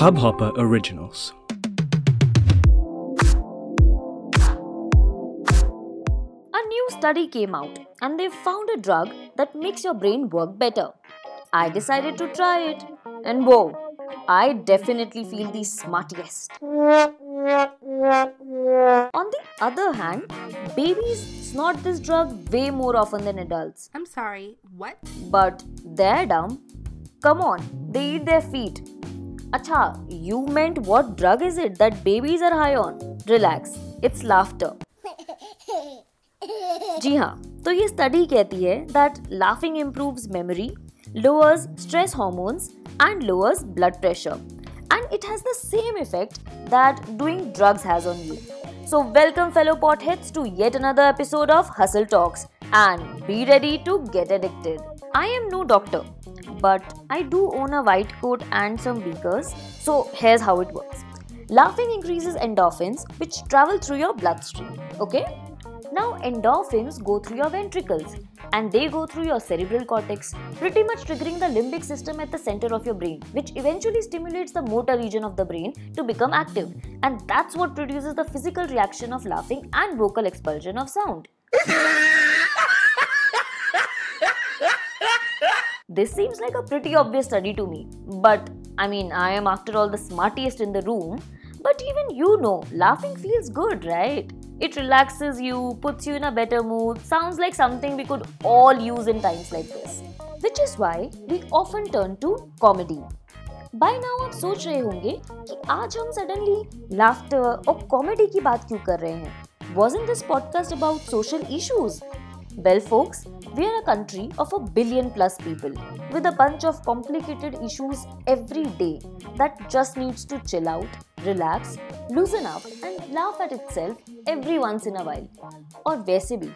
Hopper Originals. A new study came out and they found a drug that makes your brain work better. I decided to try it and wow, I definitely feel the smartest. On the other hand, babies snort this drug way more often than adults. I'm sorry, what? But they're dumb. Come on, they eat their feet. अच्छा, you meant what drug is it that babies are high on? Relax, it's laughter. जी हाँ, तो ये study कहती है that laughing improves memory, lowers stress hormones and lowers blood pressure, and it has the same effect that doing drugs has on you. So welcome fellow potheads to yet another episode of Hustle Talks, and be ready to get addicted. I am no doctor. But I do own a white coat and some beakers, so here's how it works. Laughing increases endorphins, which travel through your bloodstream, okay? Now endorphins go through your ventricles and they go through your cerebral cortex, pretty much triggering the limbic system at the center of your brain, which eventually stimulates the motor region of the brain to become active. And that's what produces the physical reaction of laughing and vocal expulsion of sound. This seems like a pretty obvious study to me, but I mean, I am after all the smartest in the room, but even you know, laughing feels good, right? It relaxes you, puts you in a better mood, sounds like something we could all use in times like this. Which is why we often turn to comedy. By now आप सोच रहे होंगे कि आज हम suddenly laughter और comedy की बात क्यों कर रहे हैं? Wasn't this podcast about social issues? Well folks, we are a country of 1 billion plus people with a bunch of complicated issues every day that just needs to chill out, relax, loosen up and laugh at itself every once in a while. और वैसे भी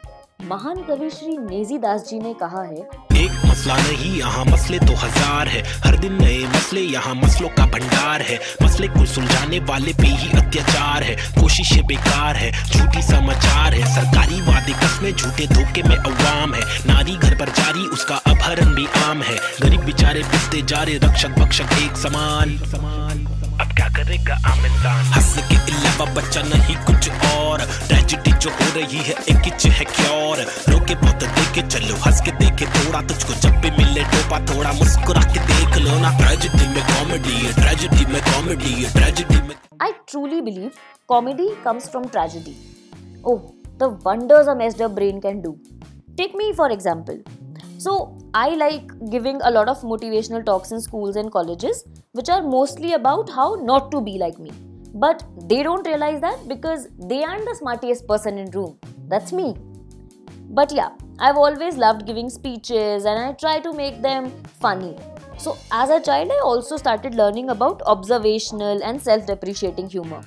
महान कवि श्री नेजी दास जी ने कहा है, एक मसला नहीं यहाँ मसले तो हजार है, हर दिन नए मसले यहाँ मसलों का भंडार है, मसले को सुलझाने वाले पे ही अत्याचार है, कोशिशें बेकार है, झूठी समाचार है, सरकारी वादे कसमें झूठे धोखे में अवाम है, नारी घर पर जारी उसका अपहरण भी आम है, गरीब बेचारे पिसते जा रहे रक्षक भक्षक एक समान, अब क्या करेगा आम इंसान, हंस के अलावा बच्चा नहीं कुछ और, ट्रेजेडी जो हो रही है एक ही है क्योर, रोके बहुत देखे चलो हंस के देखे थोड़ा, तुझको जब भी मिले टोपा थोड़ा मुस्कुरा के देख लो ना, ट्रेजेडी में कॉमेडी है, ट्रेजेडी में कॉमेडी है, ट्रेजेडी में। I truly believe comedy comes from tragedy. Oh, the wonders a messed up brain can do. Take me for example. So I like giving a lot of motivational talks in schools and colleges, which are mostly about how not to be like me. But they don't realize that because they aren't the smartest person in room. That's me. But yeah, I've always loved giving speeches and I try to make them funny. So as a child, I also started learning about observational and self-depreciating humor.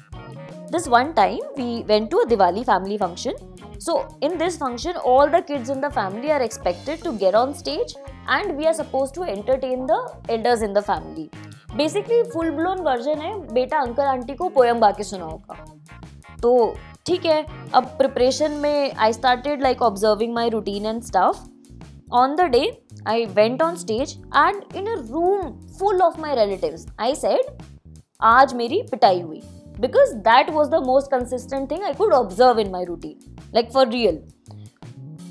This one time, we went to a Diwali family function. So in this function, all the kids in the family are expected to get on stage and we are supposed to entertain the elders in the family. Basically, full blown version है बेटा uncle aunty को poem गा के सुनाओ का. तो ठीक है, अब प्रिपरेशन में I started like observing my routine and stuff. On the day, I went on stage and in a room full of my relatives, I said, आज मेरी पिटाई हुई. Because that was the most consistent thing I could observe in my routine. Like for real.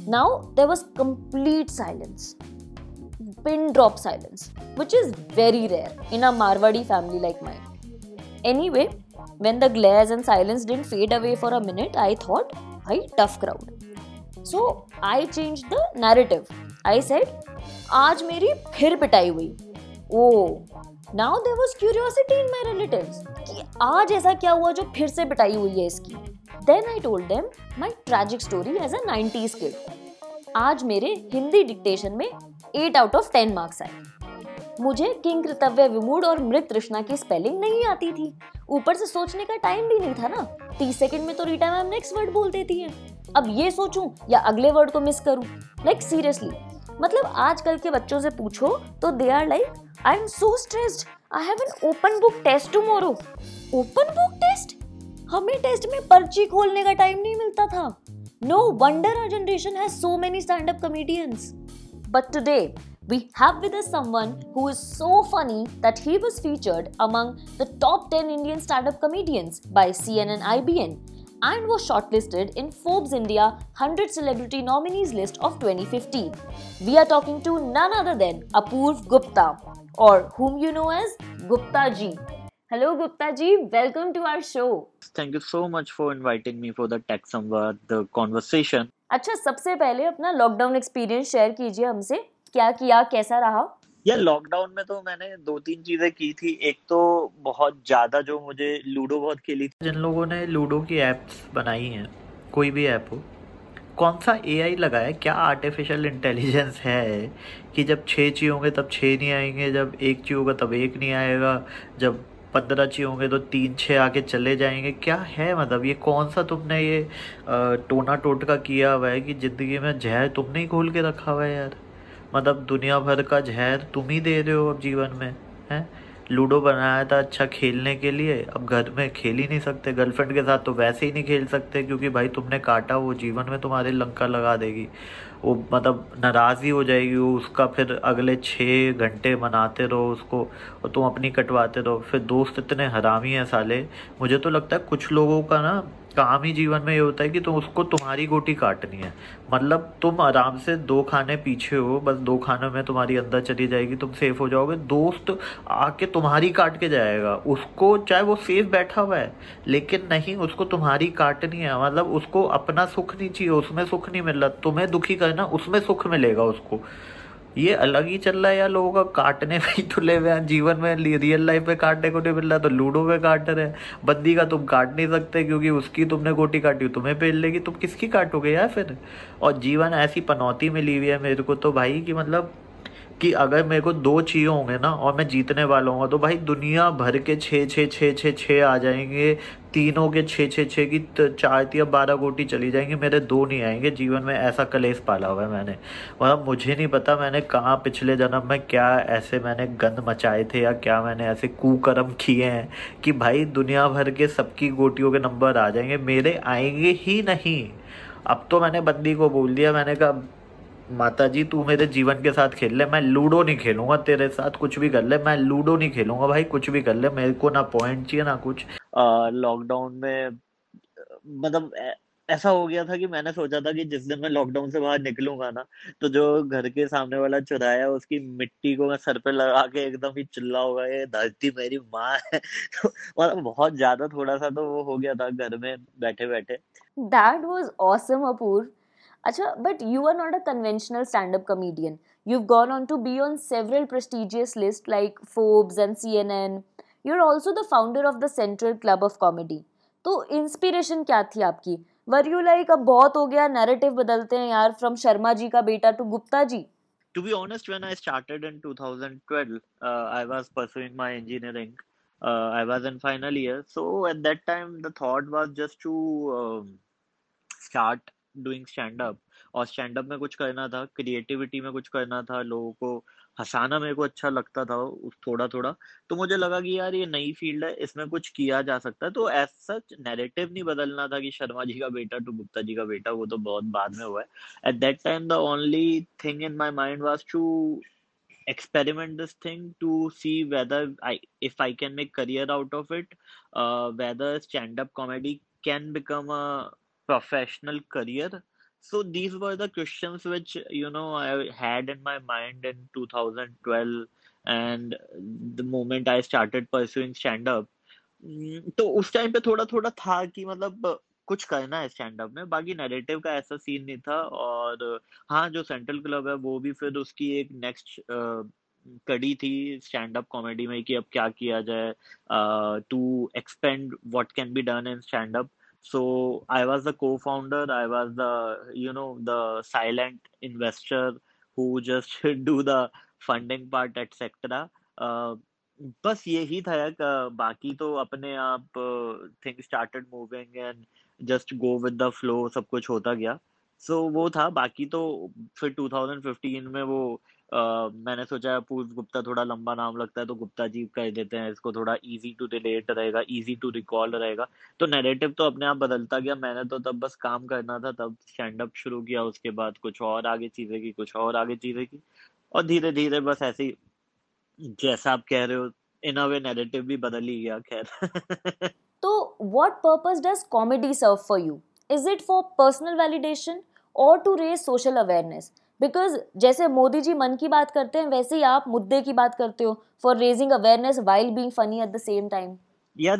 Now there was complete silence. Pin drop silence. Which is very rare in a Marwadi family like mine. Anyway, when the glares and silence didn't fade away for a minute, I thought, hey, tough crowd. So I changed the narrative. I said, आज मेरी फिर पिटाई हुई. Oh. Now there was curiosity in my relatives कि आज ऐसा क्या हुआ जो फिर से पिटाई हुई है इसकी. Then I told them my tragic story as a 90s kid. आज मेरे हिंदी डिक्टेशन में 8 out of 10 marks आए. मुझे किंग कृतव्य विमूढ़ और मृत तृष्णा की स्पेलिंग नहीं आती थी. ऊपर से सोचने का टाइम भी नहीं था ना. 30 सेकंड में तो रीटा मैम नेक्स्ट वर्ड बोल देती है. अब ये सोचूं या अगले वर्ड को मिस करूं. Like seriously. मतलब आजकल के बच्चों से पूछो तो they are like, I'm so stressed. I have an open book test tomorrow. Open book test? हमें टेस्ट में पर्ची खोलने का टाइम नहीं मिलता था. No wonder our generation has so many stand-up comedians. But today, We have with us someone who is so funny that he was featured among the top 10 Indian stand-up comedians by CNN IBN and was shortlisted in Forbes India 100 Celebrity Nominees list of 2015. We are talking to none other than Apoorv Gupta, or whom you know as Gupta Ji. Hello Gupta Ji, welcome to our show. Thank you so much for inviting me for the tech samvad, the conversation. अच्छा, सबसे पहले अपना lockdown experience share कीजिए हमसे. क्या किया, कैसा रहा? यार लॉकडाउन में तो मैंने 2-3 चीजें की थी. एक तो बहुत ज्यादा जो मुझे लूडो बहुत खेली थी. जिन लोगों ने लूडो की एप्स बनाई हैं, कोई भी ऐप हो, कौन सा एआई लगाया, क्या आर्टिफिशियल इंटेलिजेंस है कि जब 6 ची होंगे तब 6 नहीं आएंगे, जब 1 ची होगा तब 1 नहीं आएगा, जब 15 ची होंगे तो 3-6 आके चले जाएंगे. क्या है मतलब, ये कौन सा तुमने ये टोना टोटका किया हुआ है कि जिंदगी में जहर तुमने ही घोल के रखा हुआ है यार. मतलब दुनिया भर का जहर तुम ही दे रहे हो अब जीवन में, हैं. लूडो बनाया था अच्छा खेलने के लिए, अब घर में खेल ही नहीं सकते. गर्लफ्रेंड के साथ तो वैसे ही नहीं खेल सकते क्योंकि भाई तुमने काटा, वो जीवन में तुम्हारे लंका लगा देगी. वो मतलब नाराज़ ही हो जाएगी वो, उसका फिर अगले 6 घंटे मनाते रहो उसको और तुम अपनी कटवाते रहो. फिर दोस्त इतने हरामी हैं साले. मुझे तो लगता है कुछ लोगों का ना काम ही जीवन में ये होता है कि तुम उसको तुम्हारी गोटी काटनी है. मतलब तुम आराम से 2 खाने पीछे हो, बस 2 खानों में तुम्हारी अंदर चली जाएगी, तुम सेफ हो जाओगे. दोस्त आके तुम्हारी काट के जाएगा. उसको चाहे वो सेफ बैठा हुआ है, लेकिन नहीं, उसको तुम्हारी काटनी है. मतलब उसको अपना सुख नहीं चाहिए, उसमें सुख नहीं मिल रहा, तुम्हें दुखी करना, उसमें सुख मिलेगा उसको. ये अलग ही चल रहा है यार लोगों का. काटने में ही तुले हुए हैं जीवन में, रियल लाइफ में काटने को नहीं मिल रहा तो लूडो में काट रहे. बंदी का तुम काट नहीं सकते क्योंकि उसकी तुमने गोटी काटी, तुम्हें पेल लेगी, तुम किसकी काटोगे यार फिर. और जीवन ऐसी पनौती में ली हुई है मेरे को तो भाई, कि मतलब कि अगर मेरे को 2 चीज़ होंगे ना और मैं जीतने वाला हूँ तो भाई दुनिया भर के 6 आ जाएंगे, तीनों के 6 की 4 या 12 गोटी चली जाएंगी, मेरे 2 नहीं आएंगे. जीवन में ऐसा कलेश पाला हुआ है मैंने. और मुझे नहीं पता मैंने कहाँ पिछले जन्म में क्या ऐसे मैंने गंद मचाए थे या क्या मैंने ऐसे कुकर्म किए हैं कि भाई दुनिया भर के सबकी गोटियों के नंबर आ जाएंगे, मेरे आएंगे ही नहीं. अब तो मैंने बंदी को बोल दिया, मैंने कहा माता जी तू मेरे जीवन के साथ खेल ले, मैं लूडो नहीं खेलूंगा तेरे साथ, कुछ भी कर ले, मैं लूडो नहीं खेलूंगा भाई, कुछ भी कर ले, मेरे को ना पॉइंट चाहिए ना कुछ. लॉकडाउन में मतलब ऐसा हो गया था कि मैंने सोचा था कि जिस दिन मैं लॉकडाउन से बाहर निकलूंगा ना तो जो घर के सामने वाला चौराहा है उसकी मिट्टी को मैं सर पे लगा के एकदम ही चिल्लाऊंगा, ये धरती मेरी माँ है. और बहुत ज्यादा थोड़ा सा तो वो हो गया था घर में बैठे बैठे. That was awesome Apoorv. Achha, but you are not a conventional stand-up comedian. You've gone on to be on several prestigious lists like Forbes and CNN. You're also the founder of the Central Club of Comedy. So, inspiration क्या थी आपकी? Were you like, अब बहुत हो गया, narrative बदलते हैं यार, from शर्मा जी का बेटा to Gupta ji? To be honest, when I started in 2012, I was pursuing my engineering. I was in final year. So, at that time, the thought was just to start doing stand-up. और stand-up में कुछ करना था, creativity में कुछ करना था, लोगों को हंसाना मेरे को अच्छा लगता था थोड़ा थोड़ा. तो मुझे लगा कि यार ये नई फील्ड है, इसमें कुछ किया जा सकता है. तो एज सच नैरेटिव नहीं बदलना था कि शर्मा जी का बेटा टू गुप्ता जी का बेटा, वो तो बहुत बाद में हुआ है. At that time the only thing in my mind was to experiment this thing to see whether if I can make career out of it, whether stand-up comedy can become a professional career. So these were the questions which, you know, I had in my mind in 2012, and the moment I started pursuing stand-up, तो उस time पे थोड़ा थोड़ा था कि मतलब कुछ करना है स्टैंडअप में. बाकी नैरेटिव का ऐसा सीन नहीं था. और हाँ, जो सेंट्रल क्लब है वो भी फिर उसकी एक नेक्स्ट कड़ी थी स्टैंड अप कॉमेडी में कि अब क्या किया जाए to expand what can be done in stand up. So I was the co-founder, I was the, you know, the silent investor who just do the funding part, etc. बस यही था यार, बाकी तो अपने आप things started moving and just go with the flow, सब कुछ होता गया. So वो था. बाकी तो फिर 2015 में वो मैंने सोचा अपूर्व गुप्ता थोड़ा लंबा नाम लगता है तो गुप्ता जी कह देते हैं इसको, थोड़ा इजी टू रिलेट रहेगा, इजी टू रिकॉल रहेगा. तो नैरेटिव तो अपने आप बदलता गया. मैंने तो तब बस काम करना था, तब स्टैंड अप शुरू किया, उसके बाद कुछ और आगे चीज़ें की, और धीरे धीरे बस ऐसी जैसा आप कह रहे हो इन अ वे नैरेटिव भी बदल ही गया। खैर तो what purpose does comedy serve for you? Is it for personal validation और to raise social awareness? Because जैसे मोदी जी मन की बात करते हैं वैसे ही आप मुद्दे की बात करते हो, for raising awareness while being funny at the same time. यार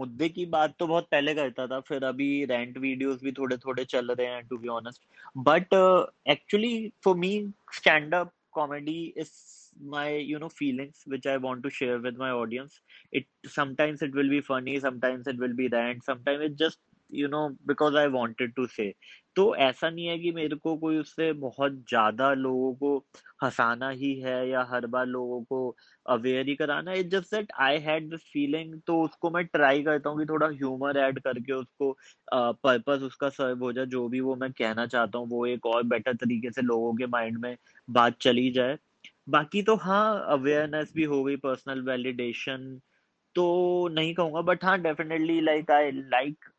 मुद्दे की बात तो बहुत पहले करता था, फिर अभी रेंट वीडियोस भी थोड़े थोड़े चल रहे हैं to be honest, but actually for me stand up comedy is my, you know, feelings which I want to share with my audience. It sometimes it will be funny, sometimes it will be rant, sometimes it just, you know, because I wanted to say. तो ऐसा नहीं है कि मेरे को कोई उससे बहुत ज्यादा लोगों को हंसाना ही है या हर बार लोगों को अवेयर ही कराना। It just that I had this feeling, तो उसको मैं ट्राई करता हूँ कि थोड़ा ह्यूमर ऐड करके उसको पर्पस उसका सर्व हो जाए, जो भी वो मैं कहना चाहता हूँ वो एक और बेटर तरीके से लोगों के माइंड में बात चली जाए। बाकी तो हाँ, अवेयरनेस भी हो गई, पर्सनल वैलिडेशन तो नहीं कहूँगा, बट हाँ definitely like I like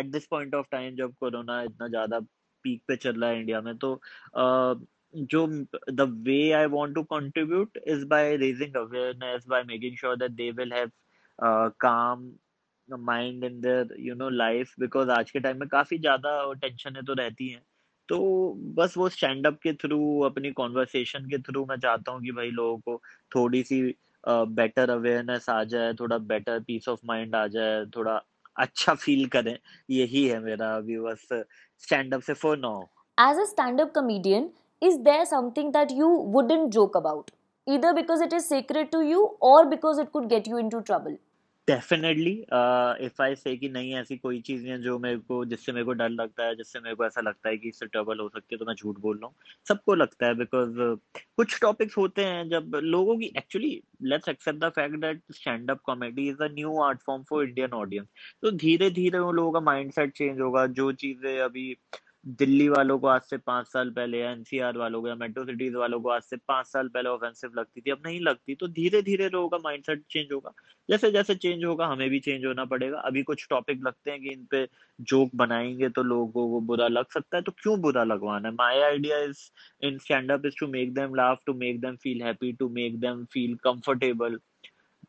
at this point of time जब कोरोना इतना ज्यादा पीक पे चल रहा है इंडिया में, तो जो the way I want to contribute is by raising awareness, by making sure that they will have calm mind in their, you know, life, because आज के टाइम में काफी ज्यादा टेंशनें तो रहती हैं, तो बस वो स्टैंड अप के थ्रू, अपनी कॉन्वर्सेशन के थ्रू मैं चाहता हूँ कि भाई लोगों को थोड़ी सी बेटर अवेयरनेस आ जाए, थोड़ा बेटर पीस ऑफ माइंड आ जाए, थोड़ा अच्छा फील करें। यही है मेरा अभी बस स्टैंड अप से for now. As a stand up comedian is there something that you wouldn't joke about either because it is secret to you और because it could get you into trouble? Definitely if I say कि नहीं ऐसी कोई चीज़ नहीं है जो मेरे को, जिससे मेरे को डर लगता है, जिससे मेरे को ऐसा लगता है कि इससे ट्रबल हो सकती है, तो मैं झूठ बोल रहा हूँ। सबको लगता है बिकॉज कुछ टॉपिक्स होते हैं जब लोगों की, actually let's accept the fact that stand up comedy is a new art form for Indian audience, तो धीरे धीरे उन लोगों का माइंड सेट चेंज होगा। जो चीज़ें अभी दिल्ली वालों को आज से 5 साल पहले या एनसीआर वालों को या मेट्रो सिटीज वालों को आज से 5 साल पहले ऑफेंसिव लगती थी, अब नहीं लगती। तो धीरे धीरे लोगों का माइंडसेट चेंज होगा, जैसे जैसे चेंज होगा हमें भी चेंज होना पड़ेगा। अभी कुछ टॉपिक लगते हैं कि इन पे जोक बनाएंगे तो लोगों को बुरा लग सकता है, तो क्यों बुरा लगवाना है। My idea is in stand up is to make them laugh, to make them feel happy, to make them feel comfortable.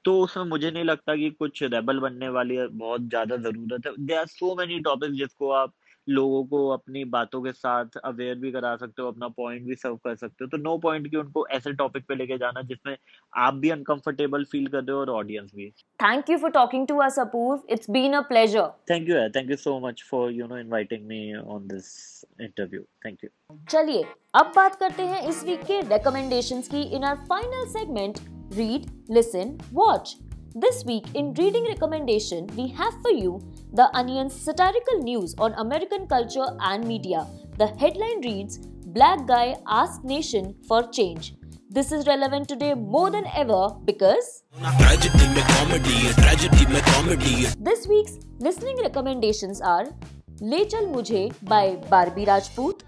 तो उसमें मुझे नहीं लगता कि कुछ रेबल बनने वाली बहुत ज्यादा जरूरत है। There are so many topics जिसको आप लोगों को अपनी बातों के साथ अवेयर भी करा सकते हो, अपना पॉइंट भी सर्व कर सकते हो, तो नो पॉइंट कि उनको ऐसे टॉपिक पे लेके जाना जिसमें आप भी अनकंफर्टेबल फील कर रहे हो और ऑडियंस भी। Thank you for talking to us Apoorva, it's been a pleasure. Thank you, thank you so much for you know inviting me on this interview. Thank you. चलिए अब बात करते हैं इस वीक के रिकमेंडेशंस की in our final segment read listen watch. This week in reading recommendation, we have for you The Onion's satirical news on American culture and media. The headline reads, Black guy asks nation for change. This is relevant today more than ever because tragedy mein comedy. This week's listening recommendations are Lechal Mujhe by Barbie Rajput,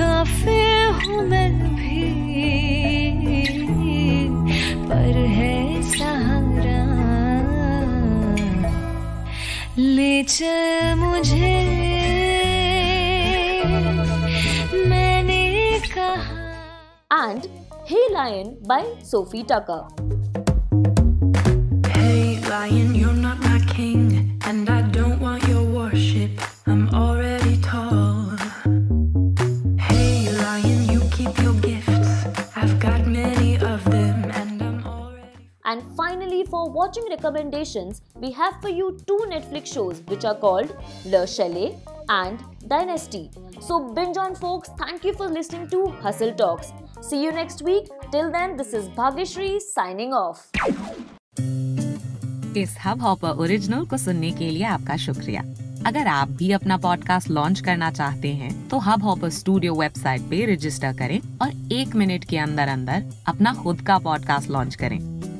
Kafir hoon main bhi पर है सहारा ले चल मुझे मैंने कहा, and Hey Lion by Sophie Tucker. Hey Lion, you're not my king and I don't want your worship, I'm already tall. Hey Lion, you keep your gifts, I've got many of them. And finally, for watching recommendations, we have for you 2 Netflix shows which are called Le Chalet and Dynasty. So binge on folks, thank you for listening to Hustle Talks. See you next week. Till then, this is Bhagyashree signing off. इस hub hopper original को सुनने के लिए आपका शुक्रिया। अगर आप भी अपना पॉडकास्ट लॉन्च करना चाहते हैं, तो हब हॉपर स्टूडियो वेबसाइट पे रजिस्टर करें और 1 मिनट के अंदर अंदर अपना खुद का पॉडकास्ट लॉन्च करें।